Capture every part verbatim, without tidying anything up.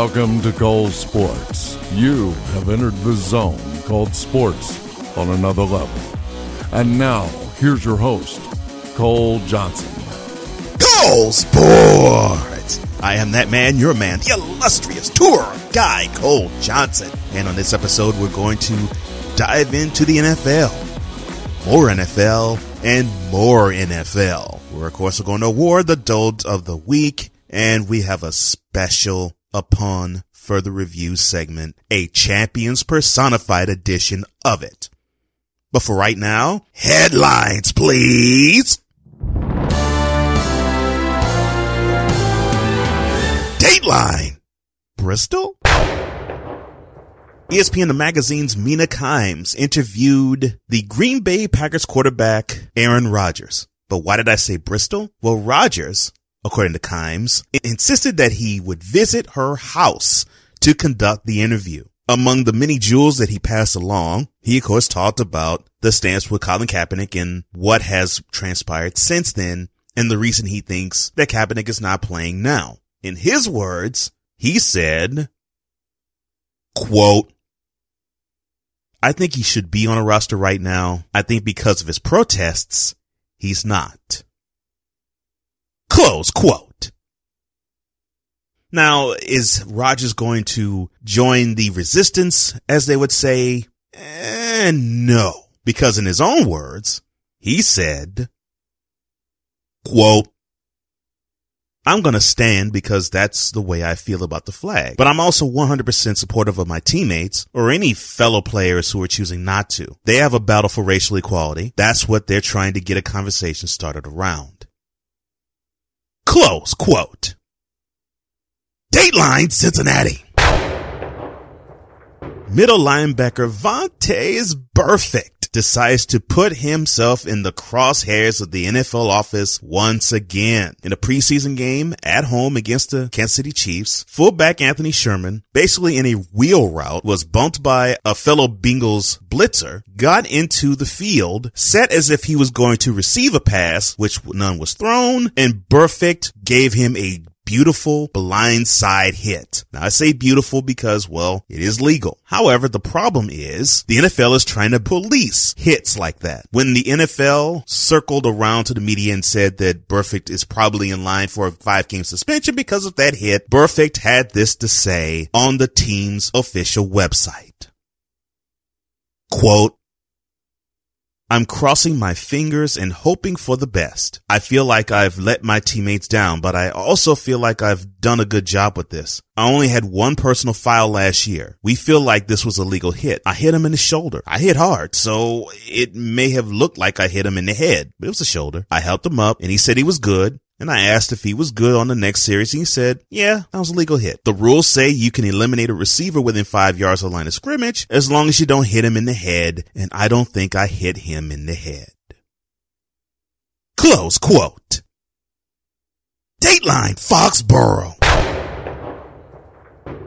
Welcome to Cole Sportz. You have entered the zone called sports on another level. And now, here's your host, Cole Johnson. Cole Sportz! I am that man, your man, the illustrious tour guy, Cole Johnson. And on this episode, we're going to dive into the N F L. More N F L and more N F L. We're, of course, going to award the Dolt of the Week. And we have a special upon further review segment, a Champions Personified edition of it. But for right now, headlines, please. Dateline. Bristol? E S P N the magazine's Mina Kimes interviewed the Green Bay Packers quarterback Aaron Rodgers. But why did I say Bristol? Well, Rodgers, according to Kimes, insisted that he would visit her house to conduct the interview. Among the many jewels that he passed along, he, of course, talked about the stance with Colin Kaepernick and what has transpired since then and the reason he thinks that Kaepernick is not playing now. In his words, he said, quote, I think he should be on a roster right now. I think because of his protests, he's not. Close quote. Now, is Rodgers going to join the resistance, as they would say? Eh, no, because in his own words, he said, quote, I'm going to stand because that's the way I feel about the flag. But I'm also one hundred percent supportive of my teammates or any fellow players who are choosing not to. They have a battle for racial equality. That's what they're trying to get a conversation started around. Close quote. Dateline Cincinnati. Middle linebacker Vontaze Burfict decides to put himself in the crosshairs of the N F L office once again. In a preseason game at home against the Kansas City Chiefs, fullback Anthony Sherman, basically in a wheel route, was bumped by a fellow Bengals blitzer, got into the field, set as if he was going to receive a pass, which none was thrown, and Burfict gave him a beautiful blindside hit. Now, I say beautiful because, well, it is legal. However, the problem is the N F L is trying to police hits like that. When the N F L circled around to the media and said that Burfict is probably in line for a five-game suspension because of that hit, Burfict had this to say on the team's official website. Quote, I'm crossing my fingers and hoping for the best. I feel like I've let my teammates down, but I also feel like I've done a good job with this. I only had one personal foul last year. We feel like this was a legal hit. I hit him in the shoulder. I hit hard, so it may have looked like I hit him in the head, but it was the shoulder. I helped him up, and he said he was good. And I asked if he was good on the next series. He said, yeah, that was a legal hit. The rules say you can eliminate a receiver within five yards of the line of scrimmage as long as you don't hit him in the head. And I don't think I hit him in the head. Close quote. Dateline Foxborough.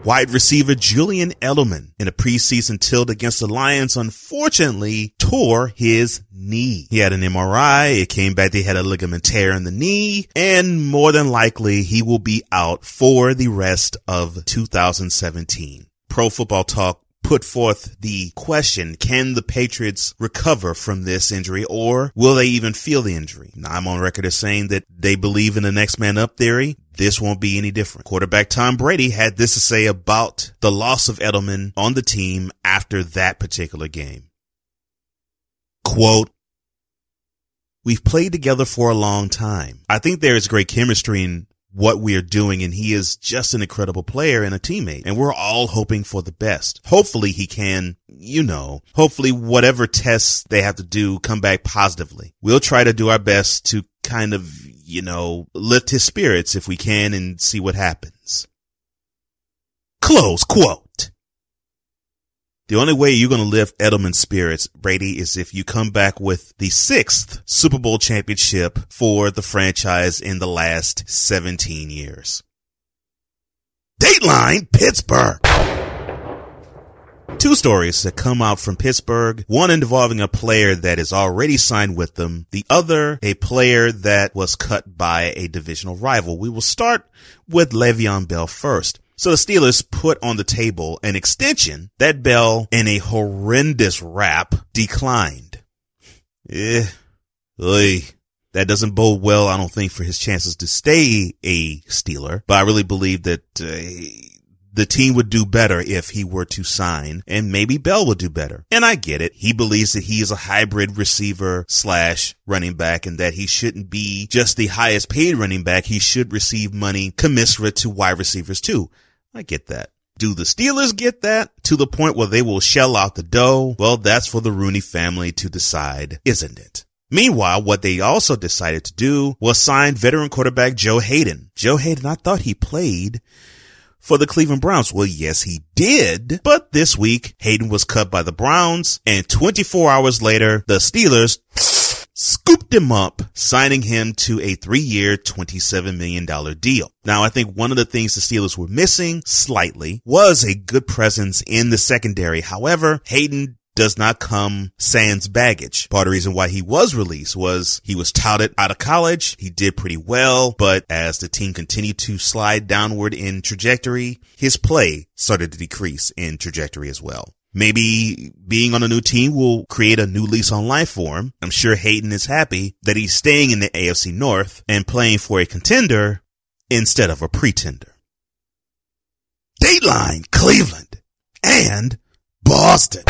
Wide receiver Julian Edelman in a preseason tilt against the Lions unfortunately tore his knee. He had an M R I, it came back they had a ligament tear in the knee, and more than likely he will be out for the rest of two thousand seventeen. Pro Football Talk put forth the question, can the Patriots recover from this injury or will they even feel the injury? Now, I'm on record as saying that they believe in the next man up theory. This won't be any different. Quarterback Tom Brady had this to say about the loss of Edelman on the team after that particular game. Quote, we've played together for a long time. I think there is great chemistry in what we're doing, and he is just an incredible player and a teammate, and we're all hoping for the best. Hopefully he can, you know, hopefully whatever tests they have to do come back positively. We'll try to do our best to kind of, you know, lift his spirits if we can and see what happens. Close quote. The only way you're going to lift Edelman's spirits, Brady, is if you come back with the sixth Super Bowl championship for the franchise in the last seventeen years. Dateline Pittsburgh. Two stories that come out from Pittsburgh, one involving a player that is already signed with them, the other a player that was cut by a divisional rival. We will start with Le'Veon Bell first. So the Steelers put on the table an extension that Bell, in a horrendous rap, declined. Eh, oy. That doesn't bode well, I don't think, for his chances to stay a Steeler. But I really believe that uh, the team would do better if he were to sign, and maybe Bell would do better. And I get it. He believes that he is a hybrid receiver slash running back, and that he shouldn't be just the highest paid running back. He should receive money commensurate to wide receivers, too. I get that. Do the Steelers get that to the point where they will shell out the dough? Well, that's for the Rooney family to decide, isn't it? Meanwhile, what they also decided to do was sign veteran quarterback Joe Haden. Joe Haden, I thought he played for the Cleveland Browns. Well, yes, he did. But this week, Haden was cut by the Browns. And twenty-four hours later, the Steelers scooped him up, signing him to a three-year, twenty-seven million dollars deal. Now, I think one of the things the Steelers were missing slightly was a good presence in the secondary. However, Haden does not come sans baggage. Part of the reason why he was released was he was touted out of college. He did pretty well, but as the team continued to slide downward in trajectory, his play started to decrease in trajectory as well. Maybe being on a new team will create a new lease on life for him. I'm sure Haden is happy that he's staying in the A F C North and playing for a contender instead of a pretender. Dateline Cleveland and Boston.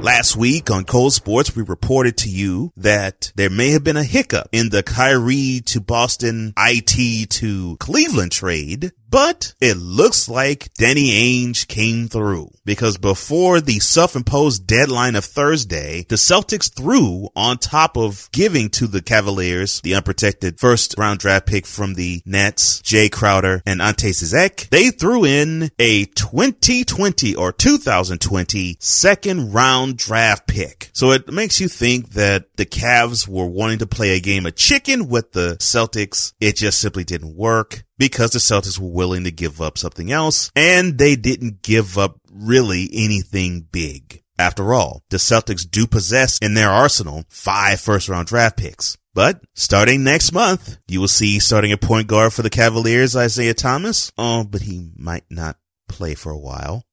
Last week on Cole Sportz, we reported to you that there may have been a hiccup in the Kyrie to Boston, I T to Cleveland trade, but it looks like Danny Ainge came through, because before the self-imposed deadline of Thursday, the Celtics threw on top of giving to the Cavaliers the unprotected first-round draft pick from the Nets, Jay Crowder and Ante Sesek. They threw in a twenty twenty or twenty twenty second-round draft pick. So it makes you think that the Cavs were wanting to play a game of chicken with the Celtics. It just simply didn't work, because the Celtics were willing to give up something else, and they didn't give up really anything big. After all, the Celtics do possess in their arsenal five first-round draft picks. But starting next month, you will see starting a point guard for the Cavaliers, Isaiah Thomas. Oh, but he might not play for a while.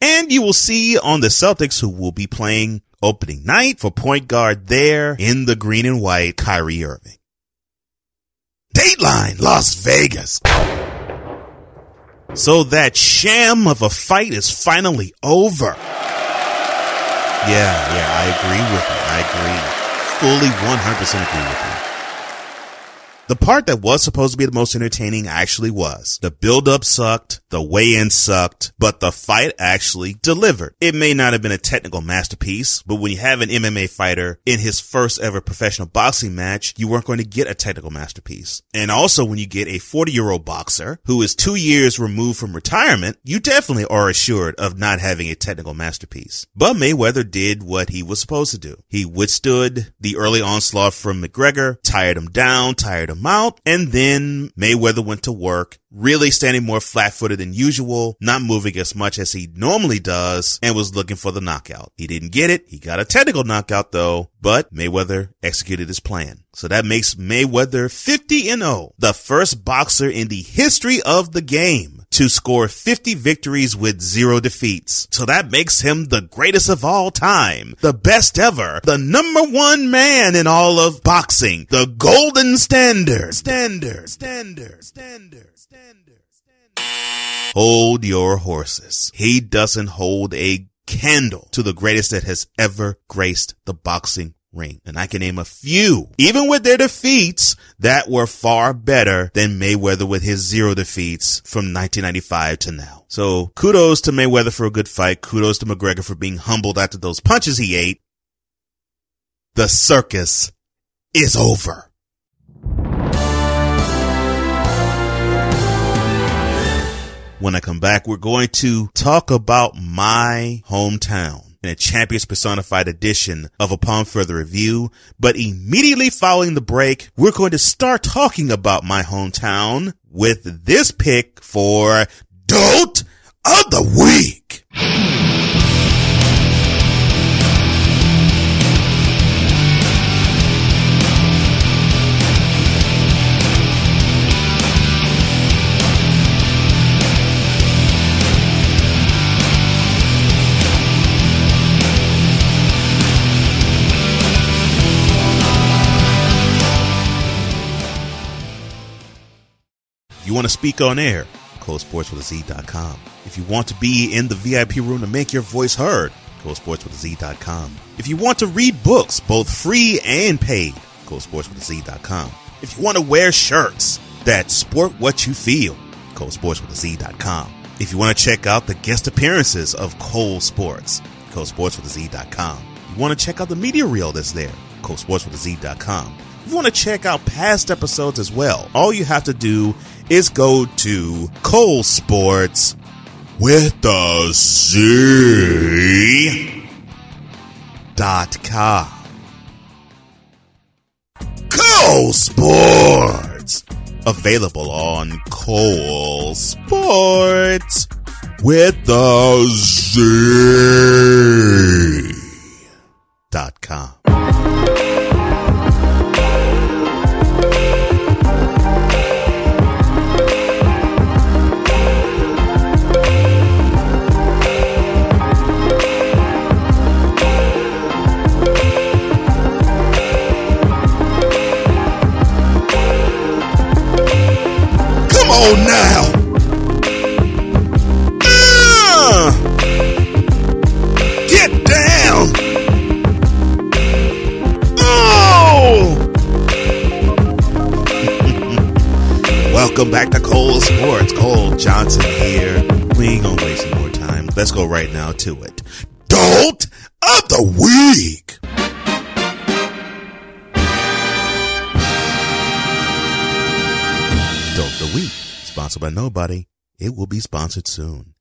And you will see on the Celtics, who will be playing opening night for point guard there in the green and white, Kyrie Irving. Dateline Las Vegas. So that sham of a fight is finally over. Yeah, yeah, I agree with you. I agree. Fully one hundred percent agree with you. The part that was supposed to be the most entertaining actually was. The build-up sucked, the weigh-in sucked, but the fight actually delivered. It may not have been a technical masterpiece, but when you have an M M A fighter in his first ever professional boxing match, you weren't going to get a technical masterpiece. And also, when you get a forty-year-old boxer who is two years removed from retirement, you definitely are assured of not having a technical masterpiece. But Mayweather did what he was supposed to do. He withstood the early onslaught from McGregor, tired him down, tired him out, and then Mayweather went to work, really standing more flat-footed than usual, not moving as much as he normally does, and was looking for the knockout. He didn't get it. He got a technical knockout, though, but Mayweather executed his plan. So that makes Mayweather fifty and oh, the first boxer in the history of the game to score fifty victories with zero defeats. So that makes him the greatest of all time, the best ever, the number one man in all of boxing, the golden standard. Standard, standard, standard, standard, standard. Hold your horses. He doesn't hold a candle to the greatest that has ever graced the boxing ring. And I can name a few, even with their defeats, that were far better than Mayweather with his zero defeats from nineteen ninety-five to now. So kudos to Mayweather for a good fight. Kudos to McGregor for being humbled after those punches he ate. The circus is over. When I come back, we're going to talk about my hometown in a Champions Personified edition of Upon Further Review. But immediately following the break, we're going to start talking about my hometown with this pick for Dolt of the Week. want to speak on air, Cole Sportz with a Z dot com. If you want to be in the V I P room to make your voice heard, Cole Sportz with a Z dot com. If you want to read books, both free and paid, Cole Sportz with a Z dot com. If you want to wear shirts that sport what you feel, Cole Sportz with a Z dot com. If you want to check out the guest appearances of Cole Sportz, Cole Sportz with a Z dot com. If you want to check out the media reel that's there, Cole Sportz with a Z dot com. If you want to check out past episodes as well, all you have to do is go to Cole Sportz with a Z dot com. Cole Sportz, available on Cole Sportz with a Z dot com. Oh, now uh, get down. Oh. Welcome back to Cole Sportz. Cole Johnson here. We ain't gonna waste some more time. Let's go right now to it. Dolt of the week. Dolt of the week. Sponsored by nobody. It will be sponsored soon.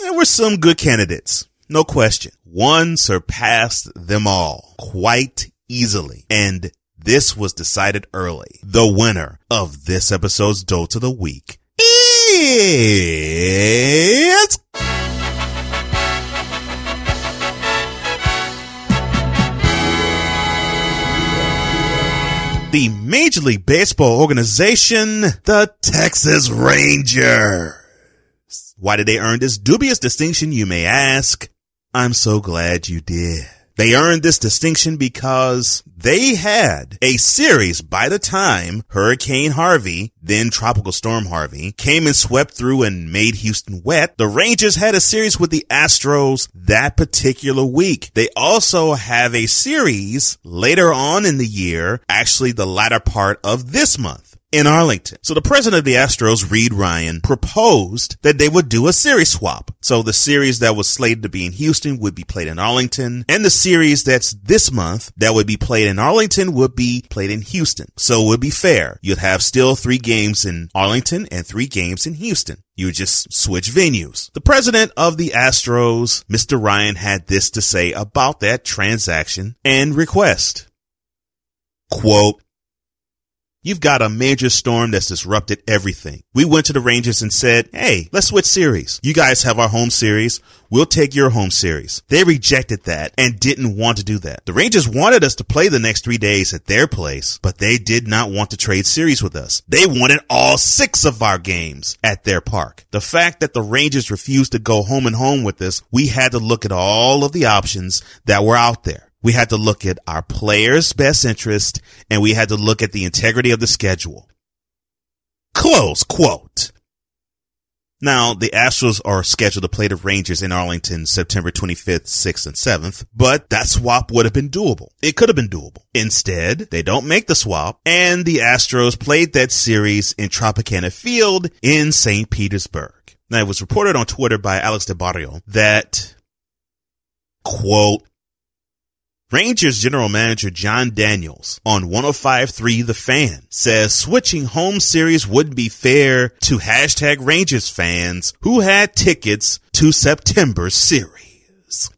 There were some good candidates, no question. One surpassed them all quite easily, and this was decided early. The winner of this episode's Dolt of the Week is the Major League Baseball organization, the Texas Rangers. Why did they earn this dubious distinction, you may ask? I'm so glad you did. They earned this distinction because they had a series by the time Hurricane Harvey, then Tropical Storm Harvey, came and swept through and made Houston wet. The Rangers had a series with the Astros that particular week. They also have a series later on in the year, actually the latter part of this month, in Arlington. So the president of the Astros, Reid Ryan, proposed that they would do a series swap. So the series that was slated to be in Houston would be played in Arlington, and the series that's this month that would be played in Arlington would be played in Houston. So it would be fair. You'd have still three games in Arlington and three games in Houston. You would just switch venues. The president of the Astros, Mister Ryan, had this to say about that transaction and request. Quote, "You've got a major storm that's disrupted everything. We went to the Rangers and said, hey, let's switch series. You guys have our home series. We'll take your home series." They rejected that and didn't want to do that. The Rangers wanted us to play the next three days at their place, but they did not want to trade series with us. They wanted all six of our games at their park. The fact that the Rangers refused to go home and home with us, we had to look at all of the options that were out there. We had to look at our players' best interest, and we had to look at the integrity of the schedule." Close quote. Now, the Astros are scheduled to play the Rangers in Arlington September twenty-fifth, sixth, and seventh, but that swap would have been doable. It could have been doable. Instead, they don't make the swap, and the Astros played that series in Tropicana Field in Saint Petersburg. Now, it was reported on Twitter by Alex DeBarrio that, quote, Rangers general manager John Daniels on one oh five point three The Fan says switching home series wouldn't be fair to hashtag Rangers fans who had tickets to September series.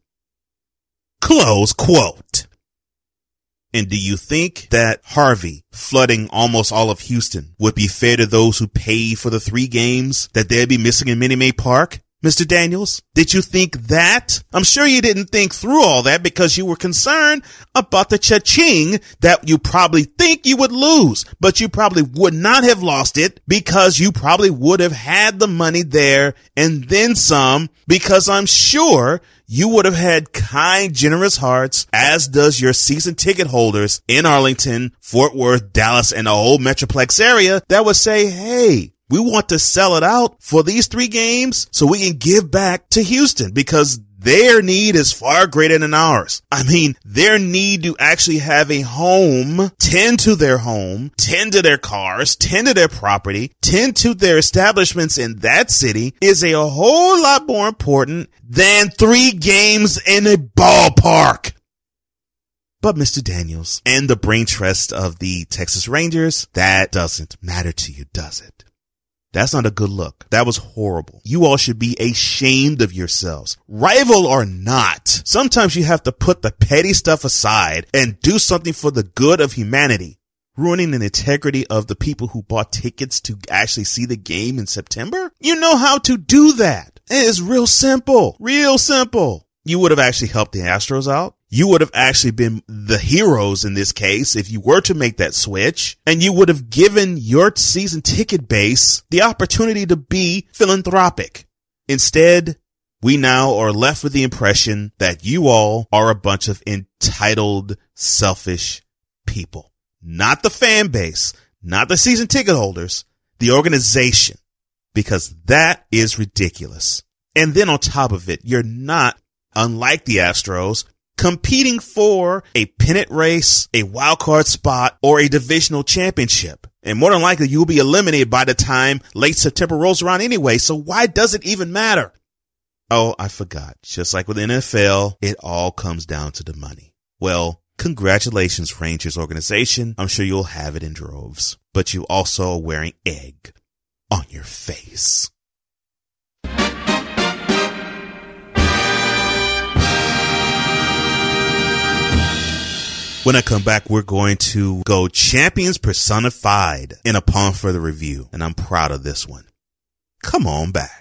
Close quote. And do you think that Harvey flooding almost all of Houston would be fair to those who paid for the three games that they'd be missing in Minute Maid Park? Mister Daniels, did you think that? I'm sure you didn't think through all that because you were concerned about the cha-ching that you probably think you would lose, but you probably would not have lost it because you probably would have had the money there and then some, because I'm sure you would have had kind, generous hearts, as does your season ticket holders in Arlington, Fort Worth, Dallas, and the whole Metroplex area that would say, hey, We want to sell it out for these three games so we can give back to Houston because their need is far greater than ours. I mean, their need to actually have a home, tend to their home, tend to their cars, tend to their property, tend to their establishments in that city is a whole lot more important than three games in a ballpark. But Mister Daniels and the brain trust of the Texas Rangers, that doesn't matter to you, does it? That's not a good look. That was horrible. You all should be ashamed of yourselves. Rival or not, sometimes you have to put the petty stuff aside and do something for the good of humanity. Ruining the integrity of the people who bought tickets to actually see the game in September? You know how to do that. It is real simple. Real simple. You would have actually helped the Astros out. You would have actually been the heroes in this case if you were to make that switch, and you would have given your season ticket base the opportunity to be philanthropic. Instead, we now are left with the impression that you all are a bunch of entitled, selfish people. Not the fan base, not the season ticket holders, the organization, because that is ridiculous. And then on top of it, you're not, unlike the Astros, competing for a pennant race, a wild card spot, or a divisional championship. And more than likely, you'll be eliminated by the time late September rolls around anyway. So why does it even matter? Oh, I forgot. Just like with the N F L, it all comes down to the money. Well, congratulations, Rangers organization. I'm sure you'll have it in droves, but you also are wearing egg on your face. When I come back, we're going to go Champions Personified in Upon Further Review, and I'm proud of this one. Come on back.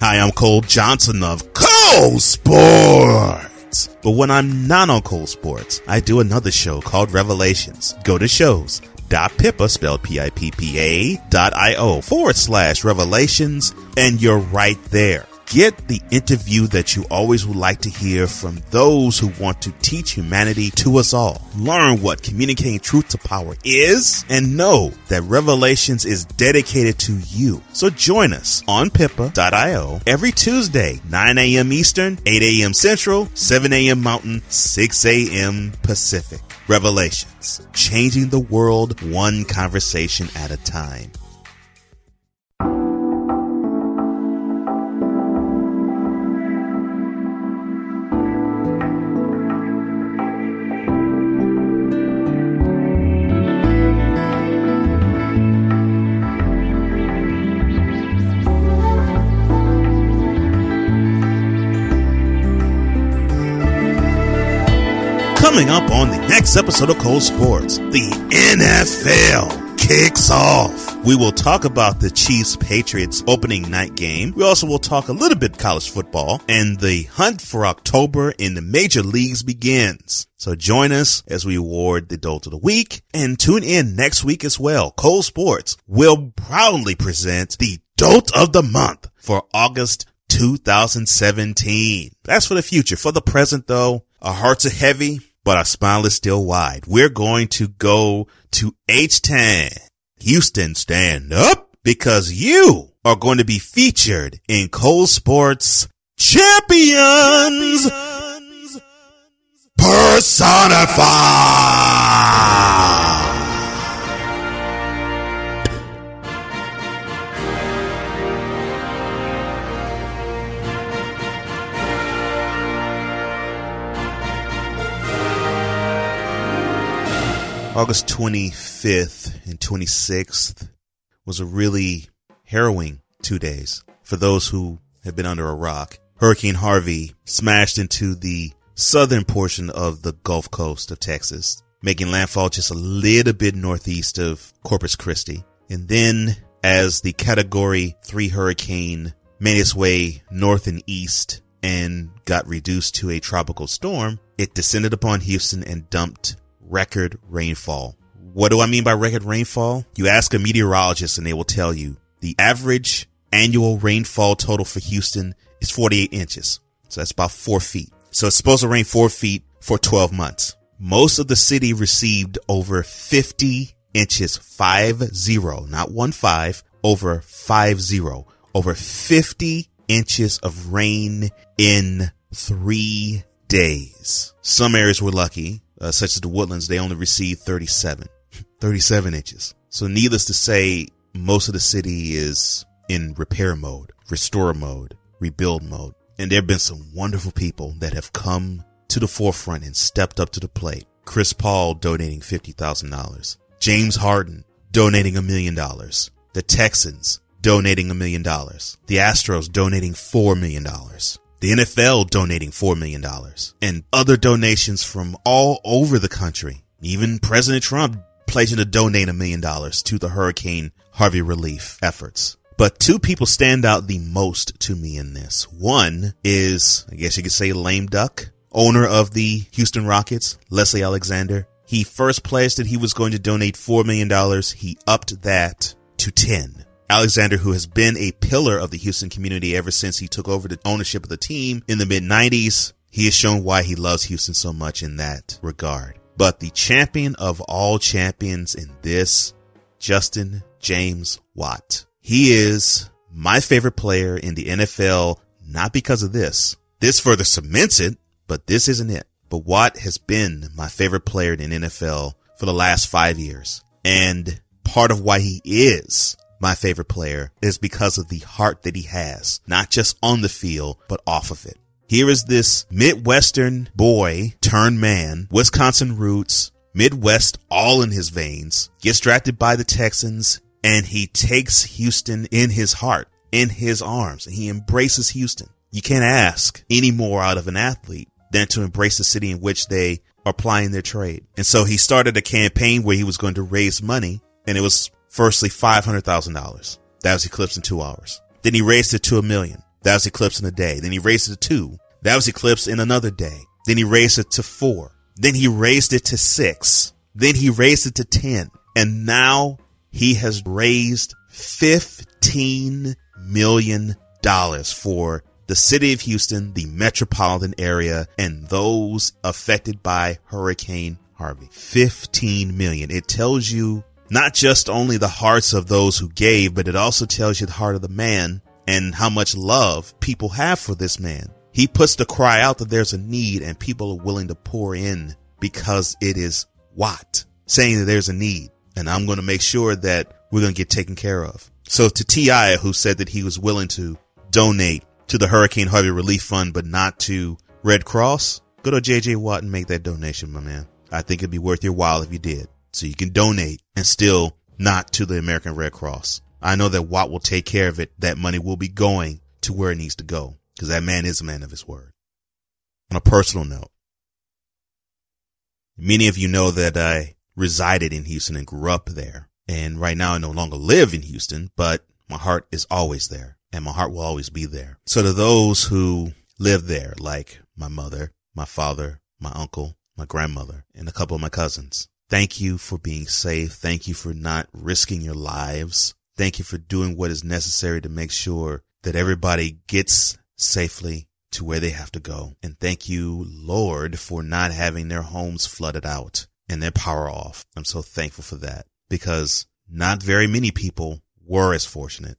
Hi, I'm Cole Johnson of Cole Sportz. But when I'm not on Cole Sportz, I do another show called Revelations. Go to shows.pippa, spelled P I P P A, dot I-O, forward slash Revelations, and you're right there. Get the interview that you always would like to hear from those who want to teach humanity to us all. Learn what communicating truth to power is, and know that Revelations is dedicated to you. So join us on pippa dot io every Tuesday, nine a.m. Eastern, eight a.m. Central, seven a.m. Mountain, six a.m. Pacific. Revelations, changing the world one conversation at a time. Coming up on the next episode of Cole Sportz, the N F L kicks off. We will talk about the Chiefs-Patriots opening night game. We also will talk a little bit college football, and the hunt for October in the major leagues begins. So join us as we award the Dolt of the Week, and tune in next week as well. Cole Sportz will proudly present the Dolt of the Month for August two thousand seventeen. That's for the future. For the present, though, our hearts are heavy, but our smile is still wide. We're going to go to H ten. Houston, stand up, because you are going to be featured in Cole Sportz Champions Personified. August twenty-fifth and twenty-sixth was a really harrowing two days for those who have been under a rock. Hurricane Harvey smashed into the southern portion of the Gulf Coast of Texas, making landfall just a little bit northeast of Corpus Christi. And then as the Category three hurricane made its way north and east, and got reduced to a tropical storm, it descended upon Houston and dumped record rainfall. What do I mean by record rainfall? You ask a meteorologist and they will tell you the average annual rainfall total for Houston is forty-eight inches. So that's about four feet. So it's supposed to rain four feet for twelve months. Most of the city received over fifty inches, five zero, not one five, over five zero, over fifty inches of rain in three days. Some areas were lucky, uh, such as the Woodlands. They only received thirty-seven, thirty-seven inches. So needless to say, most of the city is in repair mode, restore mode, rebuild mode. And there have been some wonderful people that have come to the forefront and stepped up to the plate. Chris Paul donating fifty thousand dollars. James Harden donating a million dollars. The Texans donating a million dollars. The Astros donating four million dollars. The N F L donating four million dollars. And other donations from all over the country. Even President Trump pledging to donate a million dollars to the Hurricane Harvey relief efforts. But two people stand out the most to me in this. One is, I guess you could say, lame duck, owner of the Houston Rockets, Leslie Alexander. He first pledged that he was going to donate four million dollars. He upped that to ten. Alexander, who has been a pillar of the Houston community ever since he took over the ownership of the team in the mid nineties, he has shown why he loves Houston so much in that regard. But the champion of all champions in this, Justin James Watt. He is my favorite player in the N F L, not because of this. This further cements it, but this isn't it. But Watt has been my favorite player in the N F L for the last five years. And part of why he is my favorite player is because of the heart that he has, not just on the field, but off of it. Here is this Midwestern boy turned man, Wisconsin roots, Midwest all in his veins, gets drafted by the Texans, and he takes Houston in his heart, in his arms, and he embraces Houston. You can't ask any more out of an athlete than to embrace the city in which they are applying their trade. And so he started a campaign where he was going to raise money, and it was firstly five hundred thousand dollars. That was eclipsed in two hours. Then he raised it to a million. That was eclipsed in a day. Then he raised it to two. That was eclipsed in another day. Then he raised it to four. Then he raised it to six. Then he raised it to ten. And now he has raised fifteen million dollars for the city of Houston, the metropolitan area, and those affected by Hurricane Harvey. fifteen million. It tells you not just only the hearts of those who gave, but it also tells you the heart of the man and how much love people have for this man. He puts the cry out that there's a need, and people are willing to pour in because it is Watt saying that there's a need, and I'm going to make sure that we're going to get taken care of. So to T I, who said that he was willing to donate to the Hurricane Harvey Relief Fund, but not to Red Cross, go to J J Watt and make that donation, my man. I think it'd be worth your while if you did. So you can donate and still not to the American Red Cross. I know that Watt will take care of it. That money will be going to where it needs to go, because that man is a man of his word. On a personal note, many of you know that I resided in Houston and grew up there. And right now I no longer live in Houston, but my heart is always there. And my heart will always be there. So to those who live there, like my mother, my father, my uncle, my grandmother, and a couple of my cousins, thank you for being safe. Thank you for not risking your lives. Thank you for doing what is necessary to make sure that everybody gets safely to where they have to go. And thank you, Lord, for not having their homes flooded out and their power off. I'm so thankful for that, because not very many people were as fortunate.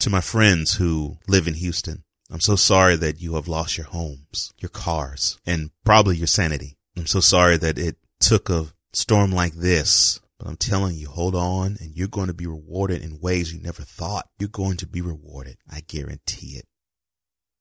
To my friends who live in Houston, I'm so sorry that you have lost your homes, your cars, and probably your sanity. I'm so sorry that it took a storm like this, but I'm telling you, hold on, and you're going to be rewarded in ways you never thought. You're going to be rewarded. I guarantee it.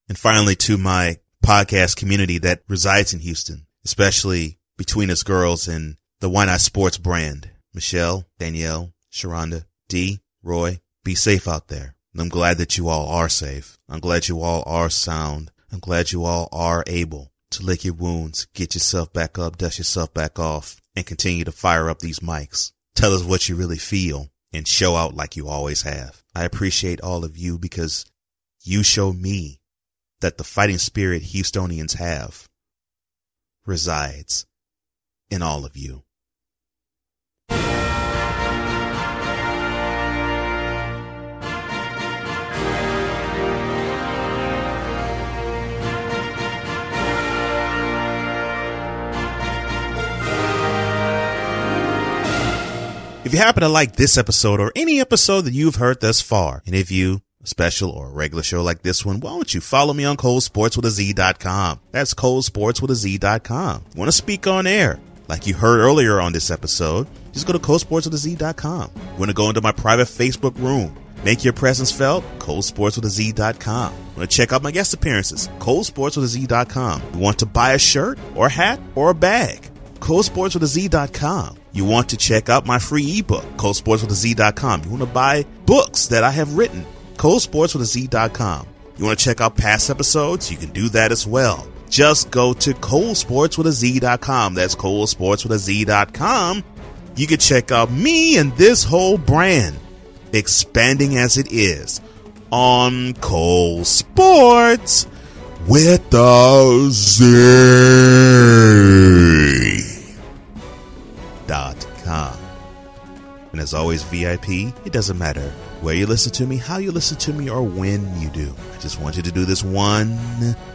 And finally, to my podcast community that resides in Houston, especially Between Us Girls and the Why Not Sports brand, Michelle, Danielle, Sharonda, D, Roy, be safe out there. I'm glad that you all are safe. I'm glad you all are sound. I'm glad you all are able to lick your wounds, get yourself back up, dust yourself back off, and continue to fire up these mics. Tell us what you really feel and show out like you always have. I appreciate all of you, because you show me that the fighting spirit Houstonians have resides in all of you. If you happen to like this episode or any episode that you've heard thus far, and if you a special or a regular show like this one, why don't you follow me on Cole Sportz with a Z dot com? That's Cole Sportz with a Z dot com. Want to speak on air? Like you heard earlier on this episode, just go to Cole Sportz with a Z dot com. Want to go into my private Facebook room? Make your presence felt? Cole Sportz with a Z dot com. Want to check out my guest appearances? Cole Sportz with a Z dot com. You want to buy a shirt or a hat or a bag? Cole Sportz with a Z dot com. You want to check out my free ebook, Cole Sportz with a Z dot com. You want to buy books that I have written, Cole Sportz with a Z dot com. You want to check out past episodes? You can do that as well. Just go to Cole Sportz with a Z dot com. That's Cole Sportz with a Z dot com. You can check out me and this whole brand, expanding as it is, on Cole Sportz with a Z. And as always, V I P, it doesn't matter where you listen to me, how you listen to me, or when you do. I just want you to do this one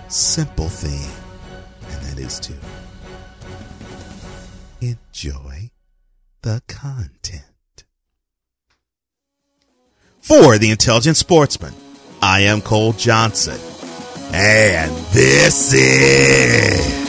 simple thing, and that is to enjoy the content. For the Intelligent Sportsman, I am Cole Johnson, and this is...